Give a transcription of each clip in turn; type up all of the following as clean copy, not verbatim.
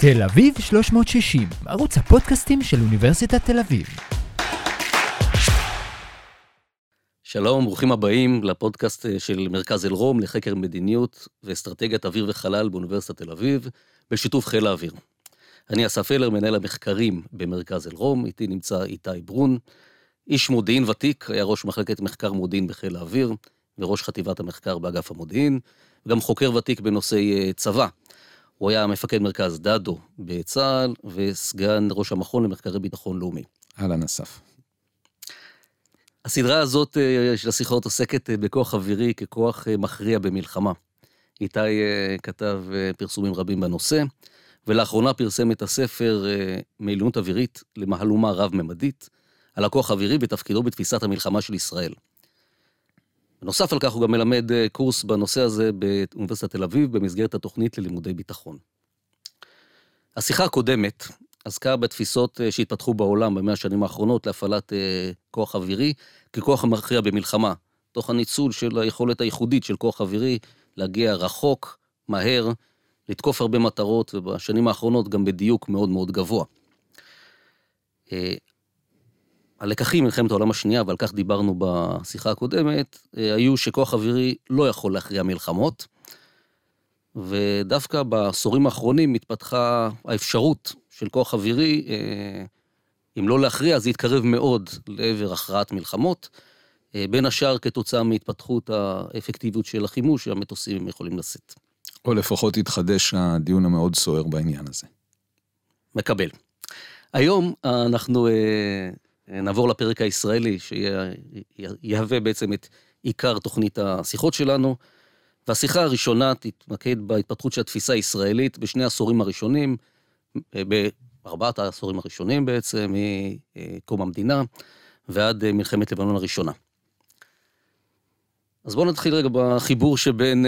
תל אביב 360, ערוץ הפודקאסטים של אוניברסיטת תל אביב. שלום, ברוכים הבאים לפודקאסט של מרכז אלרום לחקר מדיניות ואסטרטגיית אוויר וחלל באוניברסיטת תל אביב, בשיתוף חיל האוויר. אני אסף הלר, מנהל המחקרים במרכז אלרום, איתי נמצא איתי ברון, איש מודיעין ותיק, היה ראש מחלקת מחקר מודיעין בחיל האוויר, וראש חטיבת המחקר באגף המודיעין, וגם חוקר ותיק בנושאי צבא. הוא היה מפקד מרכז דאדו בצה"ל, וסגן ראש המכון למחקרי ביטחון לאומי. אהלן אסף. הסדרה הזאת של השיחות עוסקת בכוח אווירי ככוח מכריע במלחמה. איתי כתב פרסומים רבים בנושא, ולאחרונה פרסם את הספר מעילונות אווירית למהלומה רב-ממדית, על הכוח אווירי ותפקידו בתפיסת המלחמה של ישראל. נוסף על כך הוא גם מלמד קורס בנושא הזה באוניברסיטת תל אביב, במסגרת התוכנית ללימודי ביטחון. השיחה הקודמת עסקה בתפיסות שהתפתחו בעולם במאה השנים האחרונות להפעלת כוח אווירי ככוח המכריע במלחמה, תוך הניצול של היכולת הייחודית של כוח אווירי להגיע רחוק, מהר, לתקוף הרבה מטרות, ובשנים האחרונות גם בדיוק מאוד מאוד גבוה. הלקחים מלחמת העולם השנייה, ועל כך דיברנו בשיחה הקודמת, היו שכוח אווירי לא יכול להכריע מלחמות, ודווקא בעשורים האחרונים התפתחה האפשרות של כוח אווירי, אם לא להכריע, זה התקרב מאוד לעבר הכרעת מלחמות, בין השאר כתוצאה מהתפתחות האפקטיביות של החימוש, שהמטוסים יכולים לשאת. או לפחות התחדש הדיון המאוד סוער בעניין הזה. מקבל. היום אנחנו נעבור לפרק הישראלי, שיהווה בעצם את עיקר תוכנית השיחות שלנו, והשיחה הראשונה תתמקד בהתפתחות של התפיסה הישראלית בשני העשורים הראשונים, בארבעת העשורים הראשונים בעצם, מקום המדינה ועד מלחמת לבנון הראשונה. אז בואו נתחיל רגע בחיבור שבין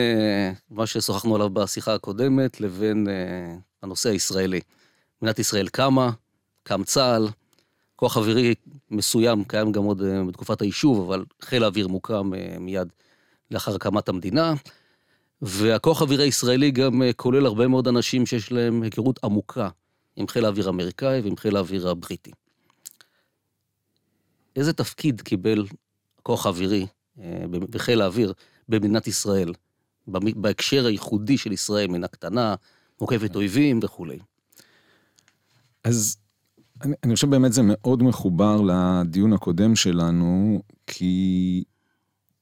מה ששוחחנו עליו בשיחה הקודמת, לבין הנושא הישראלי. מדינת ישראל קמה, קם צה"ל, כוח אווירי מסוים, קיים גם עוד בתקופת היישוב, אבל חיל האוויר מוקם מיד לאחר הקמת המדינה, והכוח האווירי הישראלי גם כולל הרבה מאוד אנשים שיש להם היכרות עמוקה עם חיל האוויר האמריקאי ועם חיל האוויר הבריטי. איזה תפקיד קיבל הכוח האווירי בחיל האוויר במדינת ישראל, בהקשר הייחודי של ישראל, מדינה קטנה, מוקפת אויבים וכו'? אז אני חושב באמת זה מאוד מחובר לדיון הקודם שלנו, כי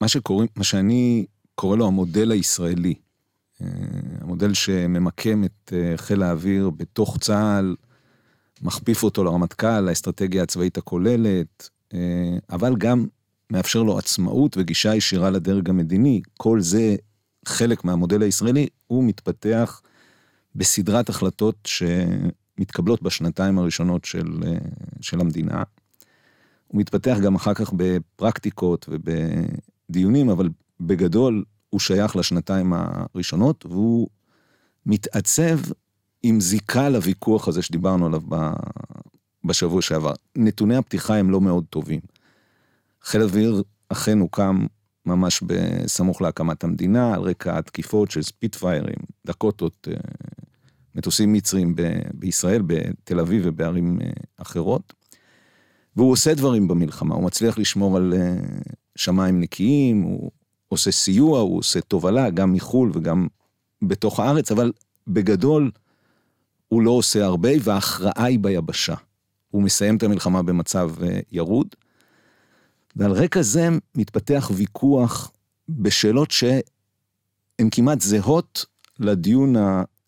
מה שאני קורא לו המודל הישראלי, המודל שממקם את חיל האוויר בתוך צה"ל, מכפיף אותו לרמטכ"ל, לאסטרטגיה הצבאית הכוללת, אבל גם מאפשר לו עצמאות וגישה ישירה לדרג המדיני. כל זה חלק מהמודל הישראלי, הוא מתפתח בסדרת החלטות מתקבלות בשנתיים הראשונות של המדינה. הוא מתפתח גם אחר כך בפרקטיקות ובדיונים, אבל בגדול הוא שייך לשנתיים הראשונות, והוא מתעצב עם זיקה לוויכוח הזה שדיברנו עליו בשבוע שעבר. נתוני הפתיחה הם לא מאוד טובים. חיל האוויר אכן הוקם ממש בסמוך להקמת המדינה, על רקע התקיפות של ספיטפיירים, דקוטות, מטוסים מצרים בישראל, בתל אביב ובערים אחרות, והוא עושה דברים במלחמה, הוא מצליח לשמור על שמיים נקיים, הוא עושה סיוע, הוא עושה תובלה, גם מחול וגם בתוך הארץ, אבל בגדול הוא לא עושה הרבה, וההכרעה היא ביבשה. הוא מסיים את המלחמה במצב ירוד, ועל רקע זה מתפתח ויכוח בשאלות שהן כמעט זהות לדיון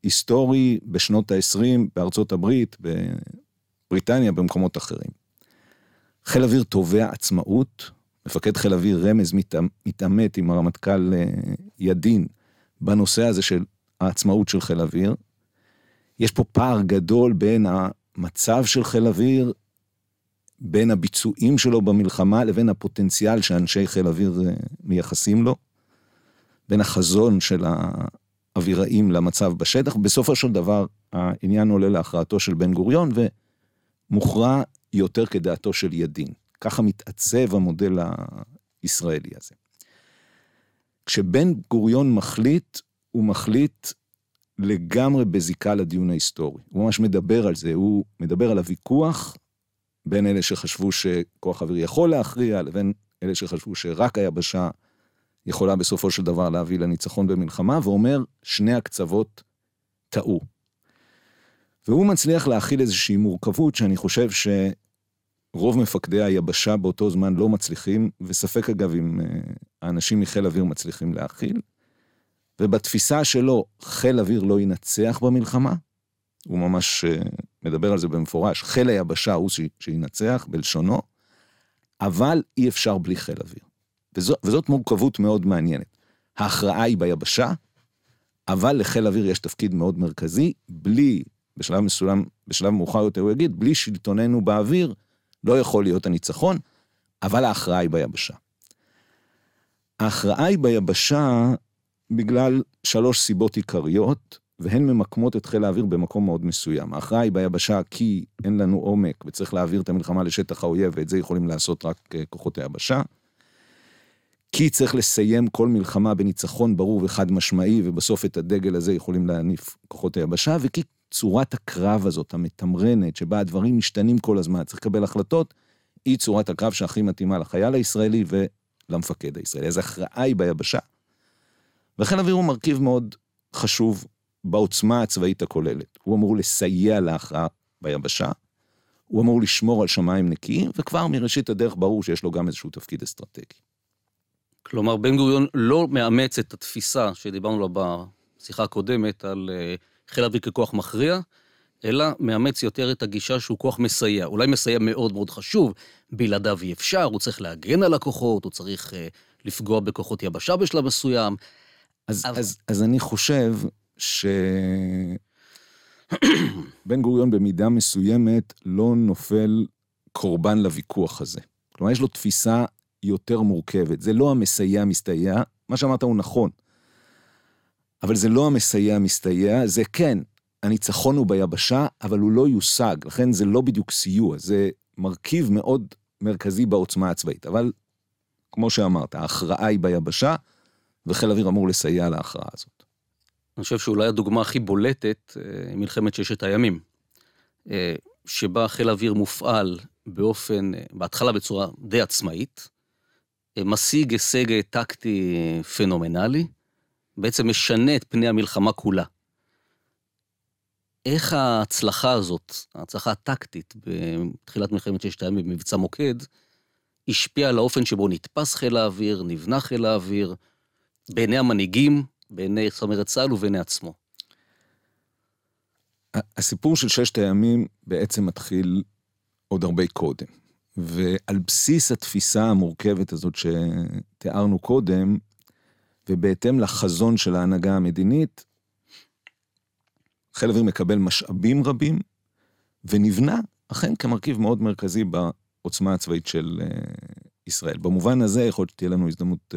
היסטורי בשנות ה-20, בארצות הברית, בבריטניה, במקומות אחרים. חיל אוויר תובע עצמאות, מפקד חיל אוויר רמז מתעמת עם הרמטכ"ל ידין, בנושא הזה של העצמאות של חיל אוויר. יש פה פער גדול בין המצב של חיל אוויר, בין הביצועים שלו במלחמה, לבין הפוטנציאל שאנשי חיל אוויר מייחסים לו, בין החזון של אוויראים למצב בשטח. בסופו של דבר, העניין עולה להכרעתו של בן גוריון, ומוכרע יותר כדעתו של ידין. ככה מתעצב המודל הישראלי הזה. כשבן גוריון מחליט, הוא מחליט לגמרי בזיקה לדיון ההיסטורי. הוא ממש מדבר על זה, הוא מדבר על הוויכוח בין אלה שחשבו שכוח אוויר יכול להכריע, לבין אלה שחשבו שרק היבשה יכולה בסופו של דבר להביא לניצחון במלחמה, ואומר שני הקצוות טעו. והוא מצליח להכיל איזושהי מורכבות שאני חושב שרוב מפקדי היבשה באותו זמן לא מצליחים, וספק אגב אם האנשים מחיל אוויר מצליחים להכיל. ובתפיסה שלו חיל אוויר לא ינצח במלחמה, הוא ממש מדבר על זה במפורש, חיל היבשה הוא שינצח בלשונו, אבל אי אפשר בלי חיל אוויר. וזאת מורכבות מאוד מעניינת. ההכרעה היא ביבשה, אבל לחיל אוויר יש תפקיד מאוד מרכזי, בלי, בשלב מאוחר יותר הוא יגיד, בלי שלטוננו באוויר, לא יכול להיות הניצחון, אבל ההכרעה היא ביבשה. ההכרעה היא ביבשה, בגלל שלוש סיבות עיקריות, והן ממקמות את חיל האוויר במקום מאוד מסוים. ההכרעה היא ביבשה כי אין לנו עומק, וצריך להעביר את המלחמה לשטח האויב, ואת זה יכולים לעשות רק כוחות היבשה. כי צריך לסיים כל מלחמה בניצחון ברור וחד משמעי, ובסוף את הדגל הזה יכולים להניף כוחות היבשה, וכי צורת הקרב הזאת, המתמרנת, שבה הדברים משתנים כל הזמן, צריך לקבל החלטות, היא צורת הקרב שהכי מתאימה לחייל הישראלי ולמפקד הישראלי. אז ההכרעה היא ביבשה. וחיל האוויר הוא מרכיב מאוד חשוב בעוצמה הצבאית הכוללת. הוא אמור לסייע להכרעה ביבשה, הוא אמור לשמור על שמיים נקיים, וכבר מראשית הדרך ברור שיש לו גם איזשהו תפקיד אסטרטגי. כלומר, בן גוריון לא מאמץ את התפיסה שדיברנו לה בשיחה הקודמת על חיל האוויר ככוח מכריע, אלא מאמץ יותר את הגישה שהוא כוח מסייע. אולי מסייע מאוד מאוד חשוב, בלעדיו אי אפשר, הוא צריך להגן על הכוחות, הוא צריך לפגוע בכוחות יבשה בשלב מסוים, אז אני חושב שבן גוריון במידה מסוימת לא נופל קורבן לוויכוח הזה. כלומר, יש לו תפיסה יותר מורכבת. זה לא המסייע מסתייע, מה שאמרת הוא נכון, אבל זה לא המסייע מסתייע, זה כן, הניצחון הוא ביבשה, אבל הוא לא יושג, לכן זה לא בדיוק סיוע, זה מרכיב מאוד מרכזי בעוצמה הצבאית, אבל כמו שאמרת, ההכרעה היא ביבשה, וחיל האוויר אמור לסייע להכרעה הזאת. אני חושב שאולי הדוגמה הכי בולטת, מלחמת ששת הימים, שבה חיל האוויר מופעל בהתחלה בצורה די עצמאית, משיג הישג טקטי פנומנלי, בעצם משנה את פני המלחמה כולה. איך ההצלחה הזאת, ההצלחה הטקטית, בתחילת מלחמת ששת הימים במבצע מוקד, השפיע על האופן שבו נתפס חיל האוויר, נבנה חיל האוויר, בעיני המנהיגים, בעיני צמרת צה"ל ובעיני עצמו. הסיפור של ששת הימים בעצם מתחיל עוד הרבה קודם, ועל בסיס התפיסה המורכבת הזאת שתיארנו קודם, ובהתאם לחזון של ההנהגה המדינית, חיל האוויר מקבל משאבים רבים, ונבנה אכן כמרכיב מאוד מרכזי בעוצמה הצבאית של ישראל. במובן הזה יכול להיות שתהיה לנו הזדמנות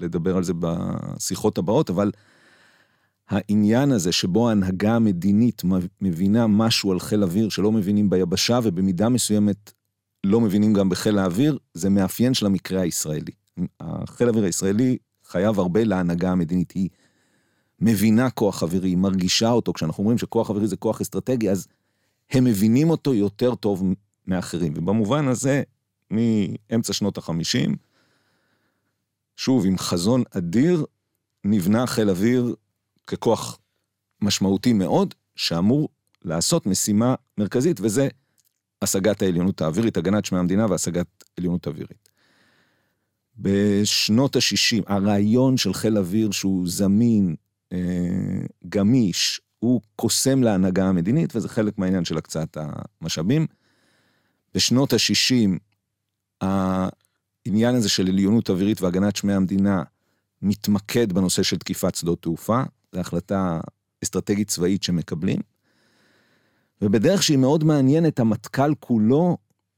לדבר על זה בשיחות הבאות, אבל העניין הזה שבו ההנהגה המדינית מבינה משהו על חיל אוויר שלא מבינים ביבשה, ובמידה מסוימת לא מבינים גם בחיל האוויר, זה מאפיין של המקרה הישראלי. החיל האוויר הישראלי חייב הרבה להנהגה המדינית, היא מבינה כוח אווירי, היא מרגישה אותו, כשאנחנו אומרים שכוח אווירי זה כוח אסטרטגי, אז הם מבינים אותו יותר טוב מאחרים, ובמובן הזה, מאמצע שנות ה-50, שוב, עם חזון אדיר, נבנה חיל אוויר ככוח משמעותי מאוד, שאמור לעשות משימה מרכזית, וזה השגת העליונות האווירית, הגנת שמי המדינה והשגת עליונות אווירית. בשנות ה-60, הרעיון של חיל אוויר שהוא זמין, גמיש, הוא קוסם להנהגה המדינית, וזה חלק מהעניין של הקצאת המשאבים. בשנות ה-60, העניין הזה של עליונות אווירית והגנת שמי המדינה מתמקד בנושא של תקיפת שדות תעופה, זו החלטה אסטרטגית צבאית שמקבלים, ובדרך שהיא מאוד מעניינת, המטכ"ל כולו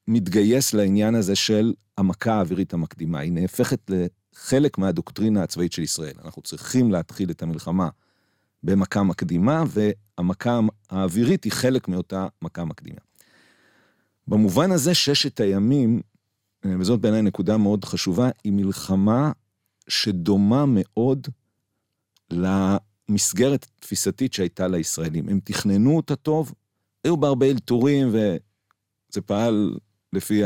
מתגייס לעניין הזה של המכה האווירית המקדימה, היא נהפכת לחלק מהדוקטרינה הצבאית של ישראל, אנחנו צריכים להתחיל את המלחמה במכה מקדימה, והמכה האווירית היא חלק מאותה מכה מקדימה. במובן הזה ששת הימים, וזאת בעיניי נקודה מאוד חשובה, היא מלחמה שדומה מאוד מסגרת תפיסתית שהייתה לישראלים. הם תכננו אותה טוב, היו בהרבה אלתורים, וזה פעל לפי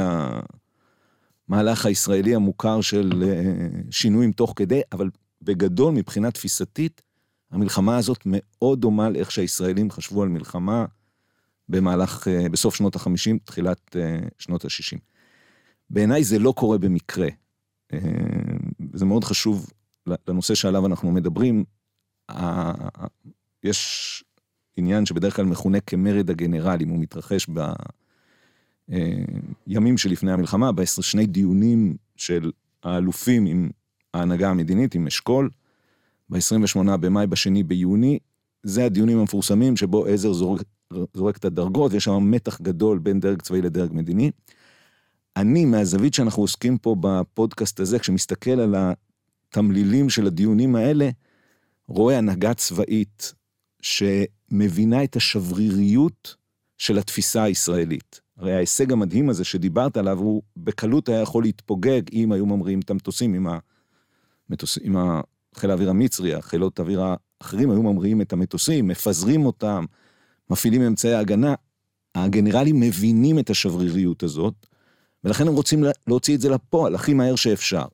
המהלך הישראלי המוכר של שינויים תוך כדי, אבל בגדול מבחינה תפיסתית, המלחמה הזאת מאוד דומה לאיך שהישראלים חשבו על מלחמה במהלך, בסוף שנות ה-50, תחילת שנות ה-60. בעיניי זה לא קורה במקרה. זה מאוד חשוב לנושא שעליו אנחנו מדברים. יש עניין שבדרך כלל מכונה כמרד הגנרלים, הוא מתרחש בימים שלפני המלחמה, ב-12 דיונים של האלופים עם ההנהגה המדינית, עם אשכול, ב-28 במאי, בשני ביוני, זה הדיונים המפורסמים שבו עזר זורק את הדרגות, ויש שם מתח גדול בין דרג צבאי לדרג מדיני. אני, מהזווית שאנחנו עוסקים פה בפודקאסט הזה, כשמסתכל על התמלילים של הדיונים האלה, רואה הנהגה צבאית שמבינה את השבריריות של התפיסה הישראלית. הרי ההישג המדהים הזה שדיברת עליו, הוא בקלות היה יכול להתפוגג אם היו ממריאים את המטוסים, עם חיל האוויר המצרי, החילות האוויר האחרים היו ממריאים את המטוסים, מפזרים אותם, מפעילים אמצעי ההגנה. הגנרלים מבינים את השבריריות הזאת, ולכן הם רוצים להוציא את זה לפועל, הכי מהר שאפשר.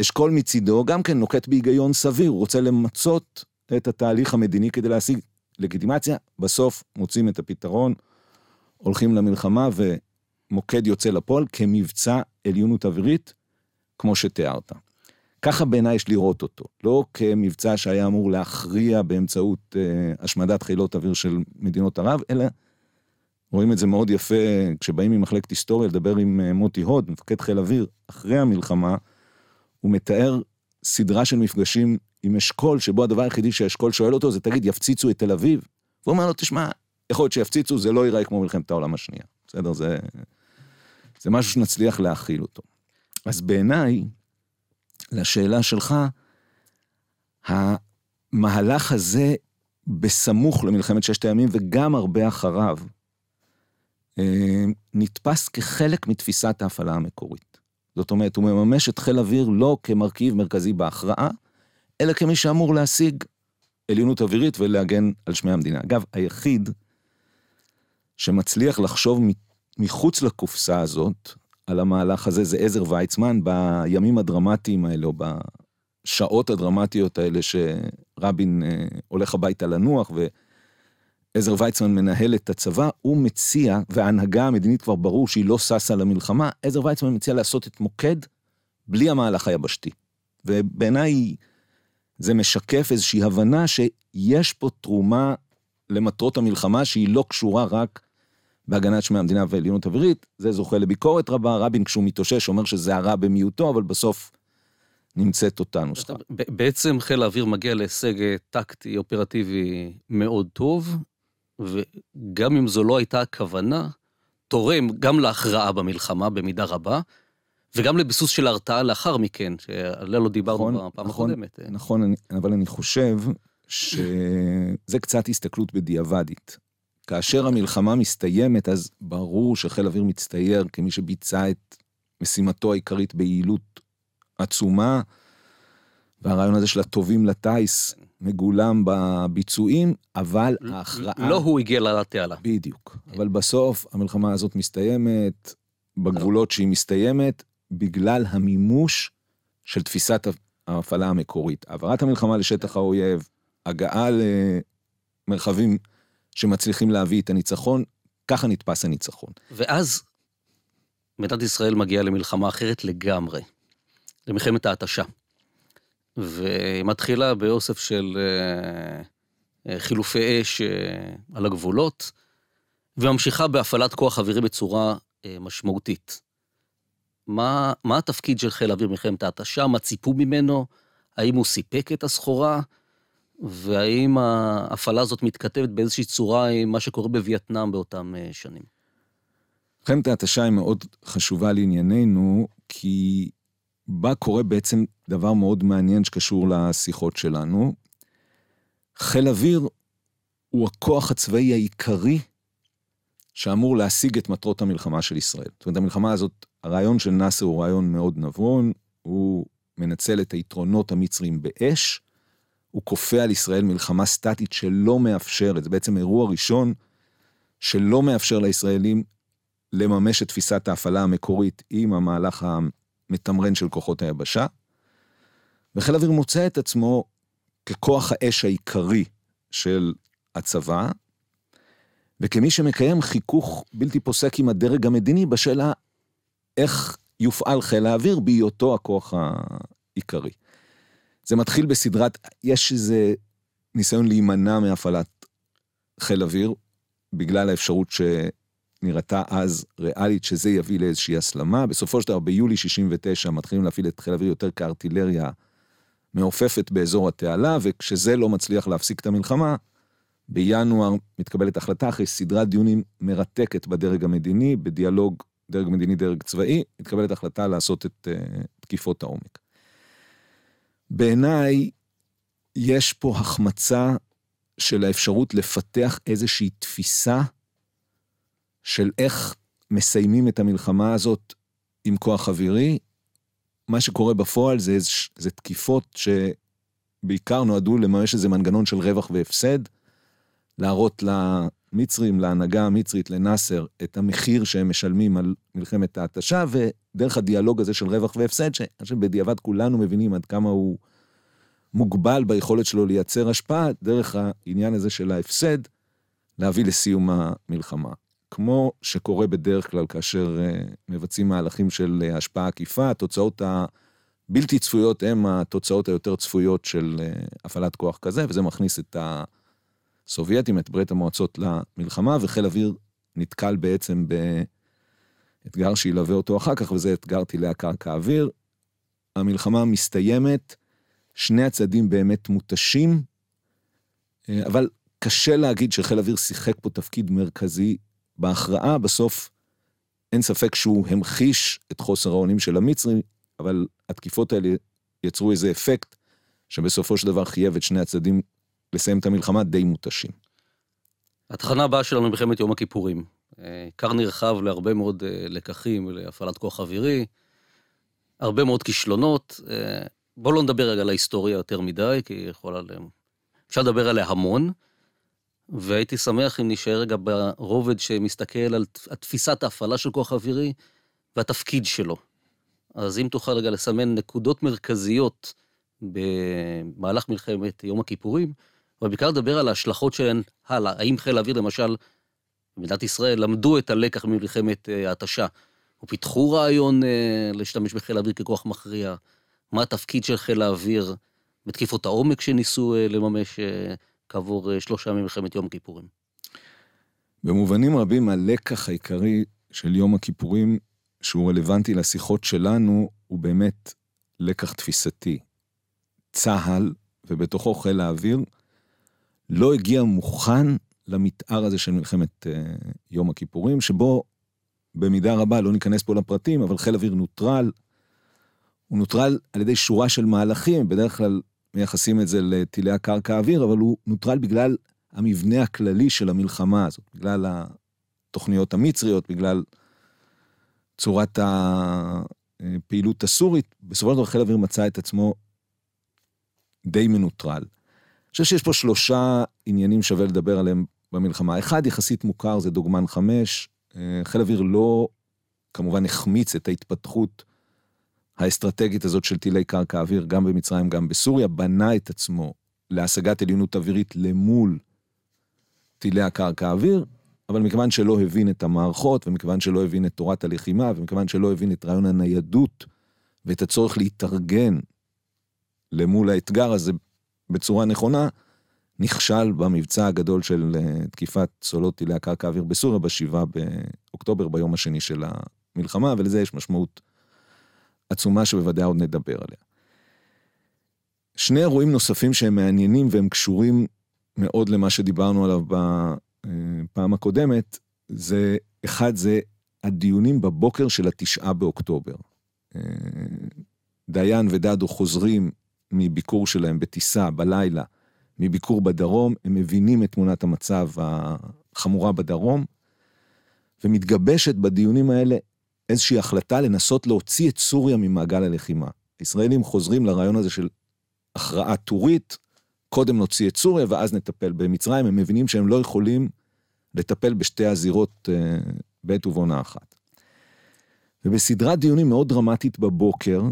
אשכול מצידו, גם כן נוקט בהיגיון סביר, הוא רוצה למצות את התהליך המדיני כדי להשיג לגיטימציה, בסוף מוצאים את הפתרון, הולכים למלחמה ומוקד יוצא לפועל כמבצע עליונות אווירית, כמו שתיארת. ככה בעיניי יש לראות אותו, לא כמבצע שהיה אמור להכריע באמצעות השמדת חילות אוויר של מדינות ערב, אלא רואים את זה מאוד יפה, כשבאים ממחלקת היסטוריה לדבר עם מוטי הוד, מפקד חיל אוויר, אחרי המלחמה, הוא מתאר סדרה של מפגשים עם אשכול, שבו הדבר היחידי שהאשכול שואל אותו, זה תגיד, יפציצו את תל אביב? והוא אומר לו, תשמע, יכול להיות שיפציצו, זה לא ייראה כמו מלחמת העולם השנייה. בסדר, זה משהו שנצליח להכיל אותו. אז בעיניי, לשאלה שלך, המהלך הזה, בסמוך למלחמת ששת הימים, וגם הרבה אחריו, נתפס כחלק מתפיסת ההפעלה המקורית. זאת אומרת, הוא מממש את חיל אוויר לא כמרכיב מרכזי בהכרעה, אלא כמי שאמור להשיג עליונות אווירית ולהגן על שמי המדינה. אגב, היחיד שמצליח לחשוב מחוץ לקופסה הזאת, על המהלך הזה, זה עזר ויצמן, בימים הדרמטיים האלה, או בשעות הדרמטיות האלה, שרבין הולך הביתה לנוח, ועזר ויצמן מנהל את הצבא, הוא מציע, וההנהגה המדינית כבר ברור שהיא לא ססה למלחמה, עזר ויצמן מציע לעשות את מוקד, בלי המהלך היבשתי. ובעיניי, זה משקף איזושהי הבנה, שיש פה תרומה למטרות המלחמה, שהיא לא קשורה רק בהגנת שמי המדינה ועליונות אווירית, זה זוכה לביקורת רבה, רבין כשהוא מתאושש, אומר שזה הרע במיעוטו, אבל בסוף נמצאת אותה נוסחה. בעצם חיל האוויר מגיע להישג טקטי, אופרטיבי מאוד טוב, וגם אם זו לא הייתה הכוונה, תורם גם להכרעה במלחמה במידה רבה, וגם לביסוס של ההרתעה לאחר מכן, שעליה לא דיברנו בפעם הקודמת. נכון, אבל אני חושב שזה קצת הסתכלות בדיעבדית. כאשר המלחמה מסתיימת, אז ברור שחיל אוויר מצטייר כמי שביצע את משימתו העיקרית ביעילות עצומה, והרעיון הזה של הטובים לטייס מגולם בביצועים, אבל ההכרעה... לא הוא הגיע לתעלה. בדיוק. אבל בסוף המלחמה הזאת מסתיימת, בגבולות שהיא מסתיימת, בגלל המימוש של תפיסת ההפעלה המקורית. העברת המלחמה לשטח האויב, הגעה למרחבים... שמצליחים להביא את הניצחון, ככה נתפס הניצחון. ואז, מדינת ישראל מגיעה למלחמה אחרת לגמרי, למלחמת ההתשה. והיא מתחילה באוסף של חילופי אש על הגבולות, וממשיכה בהפעלת כוח אווירי בצורה משמעותית. מה התפקיד של חיל האוויר במלחמת ההתשה? מה ציפו ממנו? האם הוא סיפק את הסחורה? והאם ההפעלה הזאת מתכתבת באיזושהי צורה עם מה שקורה בווייטנאם באותם שנים? מלחמת ההתשה היא מאוד חשובה לענייננו, כי בה קורה בעצם דבר מאוד מעניין שקשור לשיחות שלנו. חיל אוויר הוא הכוח הצבאי העיקרי שאמור להשיג את מטרות המלחמה של ישראל. זאת אומרת, המלחמה הזאת, הרעיון של נאסר הוא רעיון מאוד נבון, הוא מנצל את היתרונות המצרים באש, הוא כופה על ישראל מלחמה סטטית שלא מאפשרת, זה בעצם אירוע ראשון שלא מאפשר לישראלים לממש את תפיסת ההפעלה המקורית עם המהלך המתמרן של כוחות היבשה, וחיל האוויר מוצא את עצמו ככוח האש העיקרי של הצבא, וכמי שמקיים חיכוך בלתי פוסק עם הדרג המדיני בשאלה איך יופעל חיל האוויר בהיותו הכוח העיקרי. זה מתחיל בסדרת, יש איזה ניסיון להימנע מהפעלת חיל אוויר, בגלל האפשרות שנראתה אז ריאלית, שזה יביא לאיזושהי הסלמה. בסופו של דבר, ביולי 69, מתחילים להפעיל את חיל אוויר יותר כארטילריה מעופפת באזור התעלה, וכשזה לא מצליח להפסיק את המלחמה, בינואר מתקבלת החלטה, אחרי סדרת דיונים מרתקת בדרג המדיני, בדיאלוג דרג מדיני דרג צבאי, מתקבלת החלטה לעשות את תקיפות העומק. בעיניי, יש פה החמצה של האפשרות לפתח איזושהי תפיסה של איך מסיימים את המלחמה הזאת עם כוח אווירי. מה שקורה בפועל זה תקיפות שבעיקר נועדו לממש איזה מנגנון של רווח והפסד, להראות למצרים, להנהגה המצרית, לנאסר, את המחיר שהם משלמים על מלחמת ההתשה, ודרך הדיאלוג הזה של רווח והפסד, שבדיעבד כולנו מבינים עד כמה הוא מוגבל ביכולת שלו לייצר השפעה, דרך העניין הזה של ההפסד, להביא לסיום המלחמה. כמו שקורה בדרך כלל כאשר מבצעים מהלכים של השפעה עקיפה, התוצאות הבלתי צפויות הן התוצאות היותר צפויות של הפעלת כוח כזה, וזה מכניס את הסובייטים, את ברית המועצות למלחמה, וחיל אוויר נתקל בעצם באתגר שילווה אותו אחר כך, וזה אתגר טילי הקרקע האוויר. המלחמה מסתיימת, שני הצדדים באמת מותשים, אבל קשה להגיד שחיל אוויר שיחק פה תפקיד מרכזי בהכרעה. בסוף אין ספק שהוא המחיש את חוסר האונים של המצרים, אבל התקיפות האלה יצרו איזה אפקט, שבסופו של דבר חייב את שני הצדדים לסיים את המלחמה די מותשים. התחנה הבאה שלנו מלחמת יום הכיפורים. עיקר נרחב להרבה מאוד לקחים, להפעלת כוח אווירי, הרבה מאוד כישלונות. בואו לא נדבר רגע על ההיסטוריה יותר מדי, כי יכולה להם. אפשר לדבר עליה המון, והייתי שמח אם נשאר רגע ברובד שמסתכל על תפיסת ההפעלה של כוח אווירי והתפקיד שלו. אז אם תוכל רגע לסמן נקודות מרכזיות במהלך מלחמת יום הכיפורים, ובעיקר לדבר על ההשלכות שלהן הלאה. האם חיל האוויר למשל, במדינת ישראל, למדו את הלקח ממלחמת ההתשה, ופיתחו רעיון להשתמש בחיל האוויר ככוח מכריע, מה התפקיד של חיל האוויר בתקיפות העומק שניסו לממש כעבור 3 מלחמת יום הכיפורים? במובנים רבים, הלקח העיקרי של יום הכיפורים, שהוא רלוונטי לשיחות שלנו, הוא באמת לקח תפיסתי. צהל, ובתוכו חיל האוויר, לא הגיע מוכן למתאר הזה של מלחמת יום הכיפורים, שבו במידה רבה, לא ניכנס פה לפרטים, אבל חיל האוויר נוטרל, הוא נוטרל על ידי שורה של מהלכים, בדרך כלל מייחסים את זה לטילי הקרקע האוויר, אבל הוא נוטרל בגלל המבנה הכללי של המלחמה הזאת, בגלל התוכניות המצריות, בגלל צורת הפעילות הסורית. בסופו של דבר חיל האוויר מצא את עצמו די מנוטרל. אני חושב שיש פה 3 עניינים שווה לדבר עליהם במלחמה. אחד יחסית מוכר, זה דוגמן 5, חיל האוויר לא כמובן החמיץ את ההתפתחות האסטרטגית הזאת של טילי קרקע אוויר, גם במצרים, גם בסוריה, בנה את עצמו להשגת עליונות אווירית למול טילי הקרקע אוויר, אבל מכיוון שלא הבין את המערכות, ומכיוון שלא הבין את תורת הלחימה, ומכיוון שלא הבין את רעיון הניידות, ואת הצורך להתארגן למול האתגר הזה בצורה נכונה, נכשל במבצע הגדול של תקיפת סולות טילי הקרקע האוויר בסוריה, ב-7 באוקטובר, ביום השני של המלחמה, ולזה יש משמעות עצומה שבוודאי עוד נדבר עליה. 2 אירועים נוספים שהם מעניינים והם קשורים מאוד למה שדיברנו עליו בפעם הקודמת, זה, אחד זה הדיונים בבוקר של 9 באוקטובר. דיין ודאדו חוזרים מביקור שלהם בטיסה בלילה, מביקור בדרום, הם מבינים את תמונת המצב החמורה בדרום, ומתגבשת בדיונים האלה איזושהי החלטה לנסות להוציא את סוריה ממעגל הלחימה. ישראלים חוזרים לרעיון הזה של הכרעה טורית, קודם נוציא את סוריה, ואז נטפל במצרים. הם מבינים שהם לא יכולים לטפל בשתי הזירות בעת ובעונה אחת. ובסדרת דיונים מאוד דרמטית בבוקר,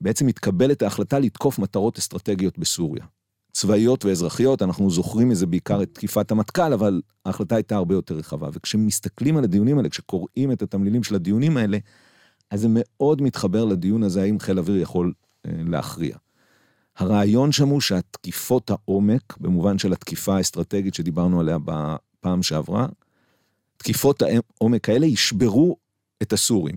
בעצם מתקבלת ההחלטה לתקוף מטרות אסטרטגיות בסוריה. צבאיות ואזרחיות, אנחנו זוכרים מזה בעיקר את תקיפת המטכ"ל, אבל ההחלטה הייתה הרבה יותר רחבה, וכשמסתכלים על הדיונים האלה, כשקוראים את התמלילים של הדיונים האלה, אז זה מאוד מתחבר לדיון הזה, האם חיל האוויר יכול להכריע. הרעיון שם הוא שהתקיפות העומק, במובן של התקיפה האסטרטגית שדיברנו עליה בפעם שעברה, תקיפות העומק האלה ישברו את הסורים,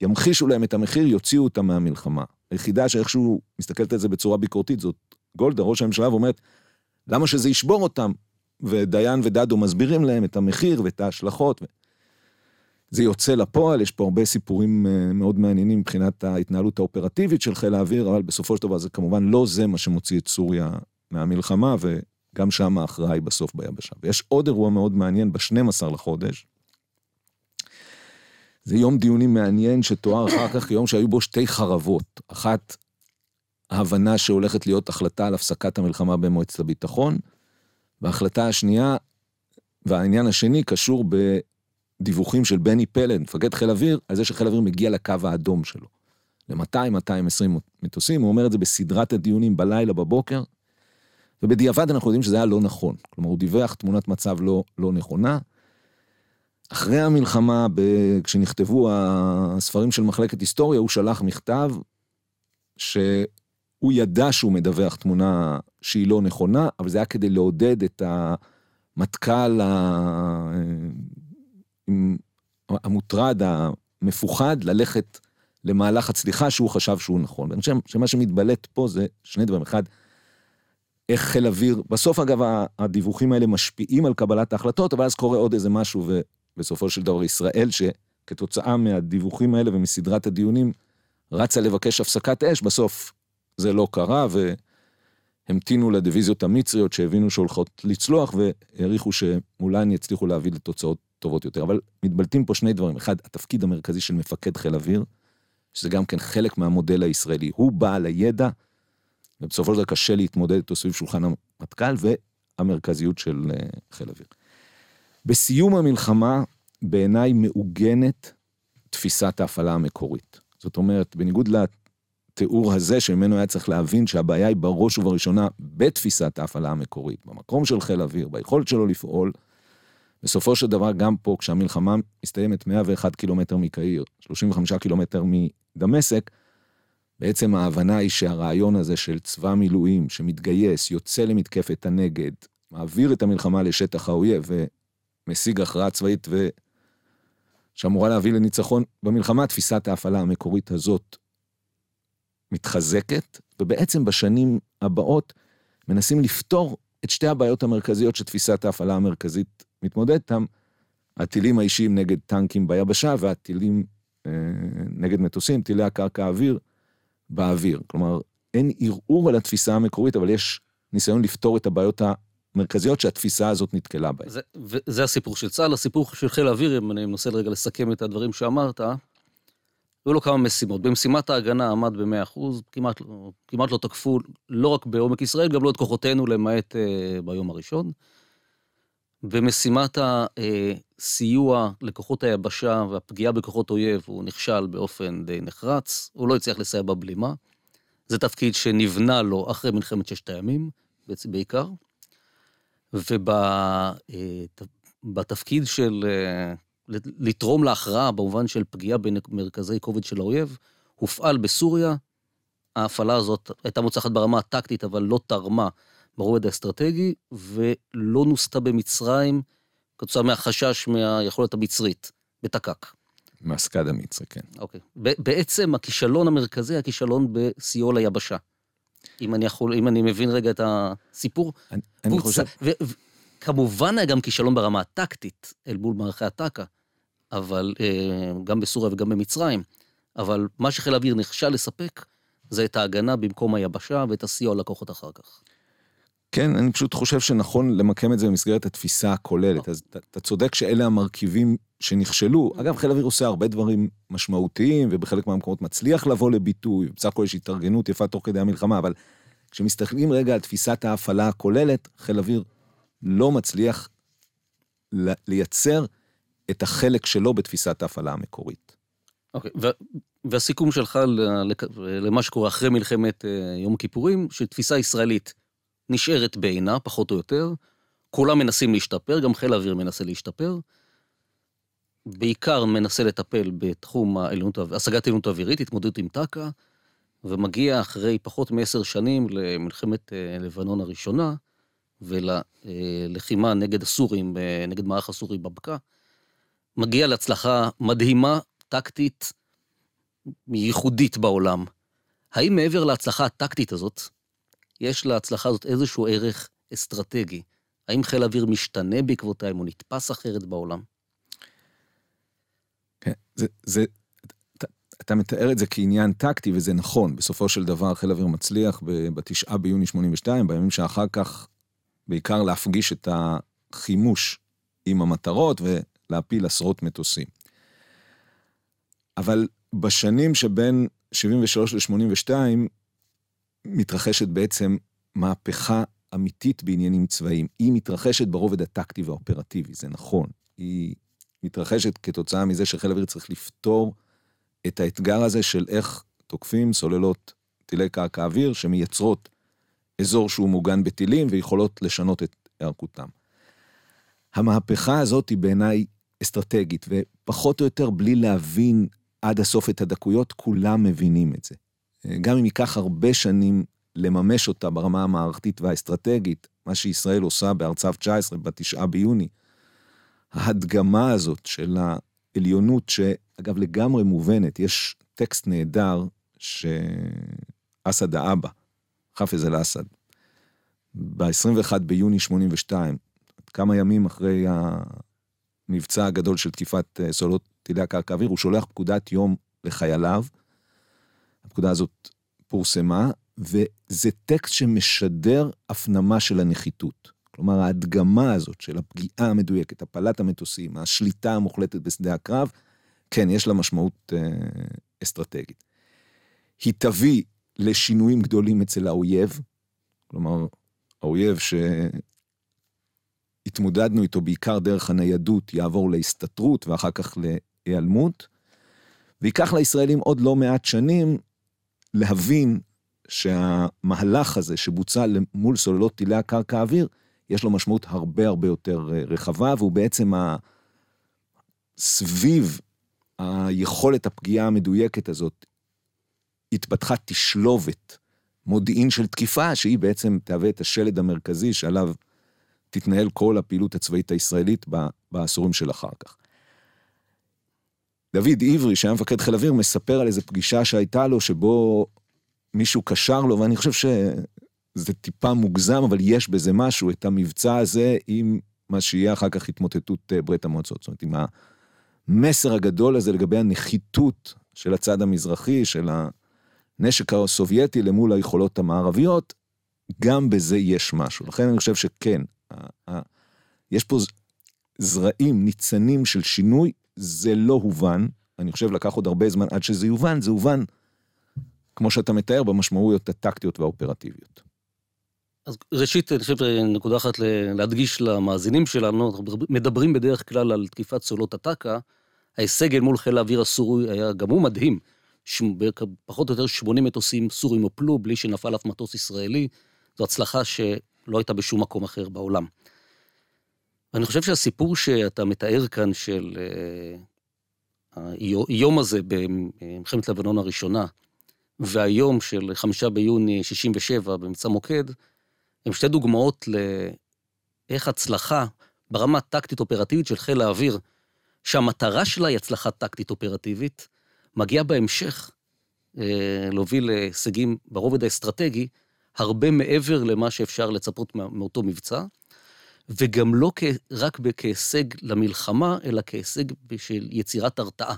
ימחישו להם את המחיר, יוציאו אותם מהמלחמה. היחידה שאיכשהו מסתכלת על זה בצורה ביקורתית, זאת גולדה, ראש הממשלה, ואומרת, למה שזה ישבור אותם? ודיין ודאדו מסבירים להם את המחיר ואת ההשלכות. זה יוצא לפועל, יש פה הרבה סיפורים מאוד מעניינים מבחינת ההתנהלות האופרטיבית של חיל האוויר, אבל בסופו של דבר זה כמובן לא זה מה שמוציא את סוריה מהמלחמה, וגם שם האחראה היא בסוף ביבשה. ויש עוד אירוע מאוד מעניין ב-12 לחודש, זה יום דיונים מעניין שתואר אחר כך יום שהיו בו שתי חרבות. אחת, ההבנה שהולכת להיות החלטה על הפסקת המלחמה במועצת הביטחון, וההחלטה השנייה, והעניין השני קשור בדיווחים של בני פלד, מפקד חיל אוויר, על זה שחיל אוויר מגיע לקו האדום שלו. ל-200-220 מטוסים, הוא אומר את זה בסדרת הדיונים בלילה בבוקר, ובדיעבד אנחנו יודעים שזה היה לא נכון. כלומר, הוא דיווח תמונת מצב לא נכונה, אחרי המלחמה, כשנכתבו הספרים של מחלקת היסטוריה, הוא שלח מכתב שהוא ידע שהוא מדווח תמונה שהיא לא נכונה, אבל זה היה כדי לעודד את המטכ"ל המוטרד, המפוחד, ללכת למהלך הצליחה שהוא חשב שהוא נכון. ואני חושב שמה שמתבלט פה זה שני דברים. אחד, איך חיל אוויר, בסוף אגב הדיווחים האלה משפיעים על קבלת ההחלטות, אבל אז קורה עוד איזה משהו ו... בסופו של דבר ישראל, שכתוצאה מהדיווחים האלה ומסדרת הדיונים, רצה לבקש הפסקת אש, בסוף זה לא קרה, והמתינו לדיוויזיות המצריות שהבינו שהולכות לצלוח, והעריכו שאולי הן יצליחו להביא לתוצאות טובות יותר. אבל מתבלטים פה שני דברים. אחד, התפקיד המרכזי של מפקד חיל אוויר, שזה גם כן חלק מהמודל הישראלי. הוא בעל הידע, ובסופו של דבר קשה להתמודד איתו סביב שולחן המטכ"ל, והמרכזיות של חיל אוויר. בסיום המלחמה, בעיניי מעוגנת תפיסת ההפעלה המקורית. זאת אומרת, בניגוד לתיאור הזה, שממנו היה צריך להבין שהבעיה היא בראש ובראשונה בתפיסת ההפעלה המקורית, במקום של חיל אוויר, ביכולת שלו לפעול, בסופו של דבר גם פה, כשהמלחמה מסתיימת 101 קילומטר מקהיר, 35 קילומטר מדמשק, בעצם ההבנה היא שהרעיון הזה של צבא מילואים, שמתגייס, יוצא למתקפת הנגד, מעביר את המלחמה לשטח האויב ו... משיג הכרעה צבאית שאמורה להביא לניצחון במלחמה, תפיסת ההפעלה המקורית הזאת מתחזקת, ובעצם בשנים הבאות מנסים לפתור את שתי הבעיות המרכזיות שתפיסת ההפעלה המרכזית מתמודדת, הטילים האישיים נגד טנקים ביבשה, והטילים נגד מטוסים, טילי הקרקע האוויר באוויר. כלומר, אין ערעור על התפיסה המקורית, אבל יש ניסיון לפתור את הבעיות מרכזיות שהתפיסה הזאת נתקלה בהן. זה הסיפור של צה"ל, הסיפור של חיל האוויר, אני מנסה לרגע לסכם את הדברים שאמרת, היו לו כמה משימות. במשימת ההגנה עמד ב-100%, כמעט לא תקפו, לא רק בעומק ישראל, גם לא את כוחותינו, למעט ביום הראשון. במשימת הסיוע לכוחות היבשה והפגיעה בכוחות אויב, הוא נכשל באופן די נחרץ, הוא לא הצליח לסייע בבלימה. זה תפקיד שנבנה לו אחרי מלחמת ששת הימים, בעיקר. ובתפקיד של לתרום להכרעה, במובן של פגיעה במרכזי כובד של האויב, הופעל בסוריה, ההפעלה הזאת הייתה מוצלחת ברמה הטקטית, אבל לא תרמה ברובד האסטרטגי, ולא נוסתה במצרים, כתוצאה מהחשש מהיכולת המצרית, בתקק. מהסקד המצרי, כן. אוקיי. בעצם הכישלון המרכזי, הכישלון בסיוע ליבשה. אם אני מבין רגע את הסיפור, וכמובן היה גם כישלון ברמה הטקטית, אל מול מערכי הטקה, אבל גם בסוריה וגם במצרים, אבל מה שחיל האוויר נכשל לספק, זה את ההגנה במקום היבשה, ואת הסיוע לקוחות אחר כך. כן, אני פשוט חושב שנכון למקם את זה במסגרת התפיסה הכוללת, אז אתה צודק שאלה המרכיבים שנכשלו, אגב חיל האוויר עושה הרבה דברים משמעותיים, ובחלק מהמקומות מצליח לבוא לביטוי, בסך הכל יש התארגנות יפה תוך כדי המלחמה, אבל כשמסתכלים רגע על תפיסת ההפעלה הכוללת, חיל האוויר לא מצליח לייצר את החלק שלו בתפיסת ההפעלה המקורית. אוקיי, והסיכום שלך למה שקורה אחרי מלחמת יום הכיפורים, שתפיסה ישראלית נשארת בעינה, פחות או יותר, כולם מנסים להשתפר, גם חיל האוויר מנסה להשתפר, בעיקר מנסה לטפל בתחום השגת העליונות האווירית, התמודדות עם טקה, ומגיע אחרי פחות מ10 שנים למלחמת לבנון הראשונה, וללחימה נגד הסורים, נגד מערך הסורי בבקה, מגיע להצלחה מדהימה, טקטית, ייחודית בעולם. האם מעבר להצלחה הטקטית הזאת, יש להצלחה הזאת איזשהו ערך אסטרטגי? האם חיל האוויר משתנה בעקבותה, אם הוא נתפס אחרת בעולם? אתה מתאר את זה כעניין טקטי, וזה נכון. בסופו של דבר, חיל האוויר מצליח ב-9 ביוני 82, בימים שאחר כך, בעיקר להפגיש את החימוש עם המטרות, ולהפיל עשרות מטוסים. אבל בשנים שבין 73 ל-82, מתרחשת בעצם מהפכה אמיתית בעניינים צבאיים. היא מתרחשת ברובד הטקטי והאופרטיבי, זה נכון. היא מתרחשת כתוצאה מזה שחיל האוויר צריך לפתור את האתגר הזה של איך תוקפים סוללות טילי קרקע אוויר, שמייצרות אזור שהוא מוגן בטילים, ויכולות לשנות את הערכותם. המהפכה הזאת היא בעיניי אסטרטגית, ופחות או יותר בלי להבין עד הסוף את הדקויות, כולם מבינים את זה. גם אם ייקח הרבה שנים לממש אותה ברמה המערכתית והאסטרטגית, מה שישראל עושה בארצב 19, ב-9 ביוני, ההדגמה הזאת של העליונות, שאגב לגמרי מובנת, יש טקסט נהדר שאסד האבא, חפז אל אסד, ב-21 ביוני 82, כמה ימים אחרי המבצע הגדול של תקיפת סוללות טילי הקרקע אוויר, הוא שולח פקודת יום לחייליו, הפקודה הזאת פורסמה, וזה טקסט שמשדר הפנמה של הנחיתות. כלומר, ההדגמה הזאת של הפגיעה המדויקת, הפלת המטוסים, השליטה המוחלטת בשדה הקרב, כן, יש לה משמעות אסטרטגית. היא תביא לשינויים גדולים אצל האויב, כלומר, האויב שהתמודדנו איתו בעיקר דרך הניידות, יעבור להסתתרות ואחר כך להיעלמות, ויקח לישראלים עוד לא מעט שנים להבין שהמהלך הזה שבוצע מול סוללות טילי הקרקע האוויר, יש לו משמעות הרבה הרבה יותר רחבה, והוא בעצם סביב היכולת הפגיעה המדויקת הזאת, התפתחה תשלובת מודיעין של תקיפה, שהיא בעצם תהווה את השלד המרכזי שעליו תתנהל כל הפעילות הצבאית הישראלית בעשורים של אחר כך. דוד עברי, שהיה מפקד חיל האוויר, מספר על איזו פגישה שהייתה לו, שבו מישהו קשר לו, ואני חושב שזה טיפה מוגזם, אבל יש בזה משהו, את המבצע הזה, עם מה שיהיה אחר כך התמוטטות ברית המועצות. זאת אומרת, עם המסר הגדול הזה לגבי הנחיתות של הצד המזרחי, של הנשק הסובייטי למול היכולות המערביות, גם בזה יש משהו. לכן אני חושב שכן, יש פה זרעים, ניצנים של שינוי, זה לא הובן, אני חושב לקח עוד הרבה זמן עד שזה יובן, זה הובן כמו שאתה מתאר במשמעויות הטקטיות והאופרטיביות. אז ראשית, אני חושב נקודה אחת להדגיש למאזינים שלנו, אנחנו מדברים בדרך כלל על תקיפת סוללות הטקה, ההישג מול חיל האוויר הסורי היה גם הוא מדהים, פחות או יותר 80 מטוסים סורים הופלו בלי שנפל אף מטוס ישראלי, זו הצלחה שלא הייתה בשום מקום אחר בעולם. אני חושב שהסיפור שאתה מתאר כאן של היום הזה במלחמת לבנון הראשונה, והיום של 5 ביוני 67 במבצע מוקד, הם שתי דוגמאות לאיך הצלחה ברמה טקטית-אופרטיבית של חיל האוויר, שהמטרה שלה היא הצלחה טקטית-אופרטיבית, מגיעה בהמשך להוביל להישגים ברובד האסטרטגי, הרבה מעבר למה שאפשר לצפות מאותו מבצע, וגם לא רק כהישג למלחמה, אלא כהישג של יצירת הרתעה.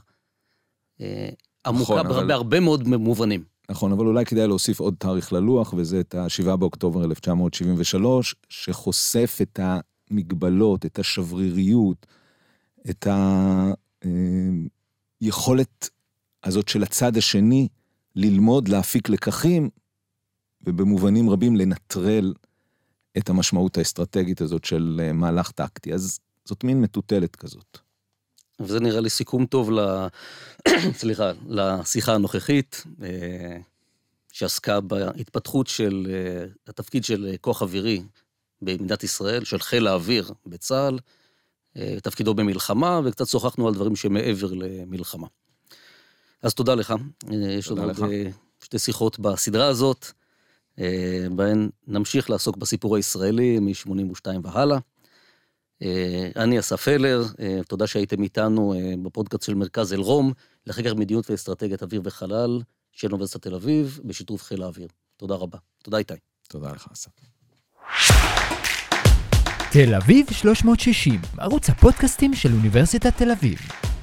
עמוקה בהרבה מאוד מובנים. נכון, אבל אולי כדאי להוסיף עוד תאריך ללוח, וזה את ה-7 באוקטובר 1973, שחושף את המגבלות, את השבריריות, את היכולת הזאת של הצד השני, ללמוד, להפיק לקחים, ובמובנים רבים לנטרל את המשמעות האסטרטגית הזאת של מהלך טקטי. אז זאת מין מטוטלת כזאת. וזה נראה לי סיכום טוב לשיחה הנוכחית, שעסקה בהתפתחות של התפקיד של כוח אווירי במדינת ישראל, של חיל האוויר בצה"ל, תפקידו במלחמה, וקצת שוחחנו על דברים שמעבר למלחמה. אז תודה לך. יש לנו עוד שתי שיחות בסדרה הזאת, בהן נמשיך לעסוק בסיפור הישראלי מ-82 והלאה. אני אסף הלר, תודה שהייתם איתנו בפודקאסט של מרכז אלרום, לחקר מדיניות ואסטרטגיית אוויר וחלל של אוניברסיטת תל אביב, בשיתוף חיל האוויר. תודה רבה. תודה איתי. תודה לך, אסף. תל אביב 360, ערוץ הפודקאסטים של אוניברסיטת תל אביב.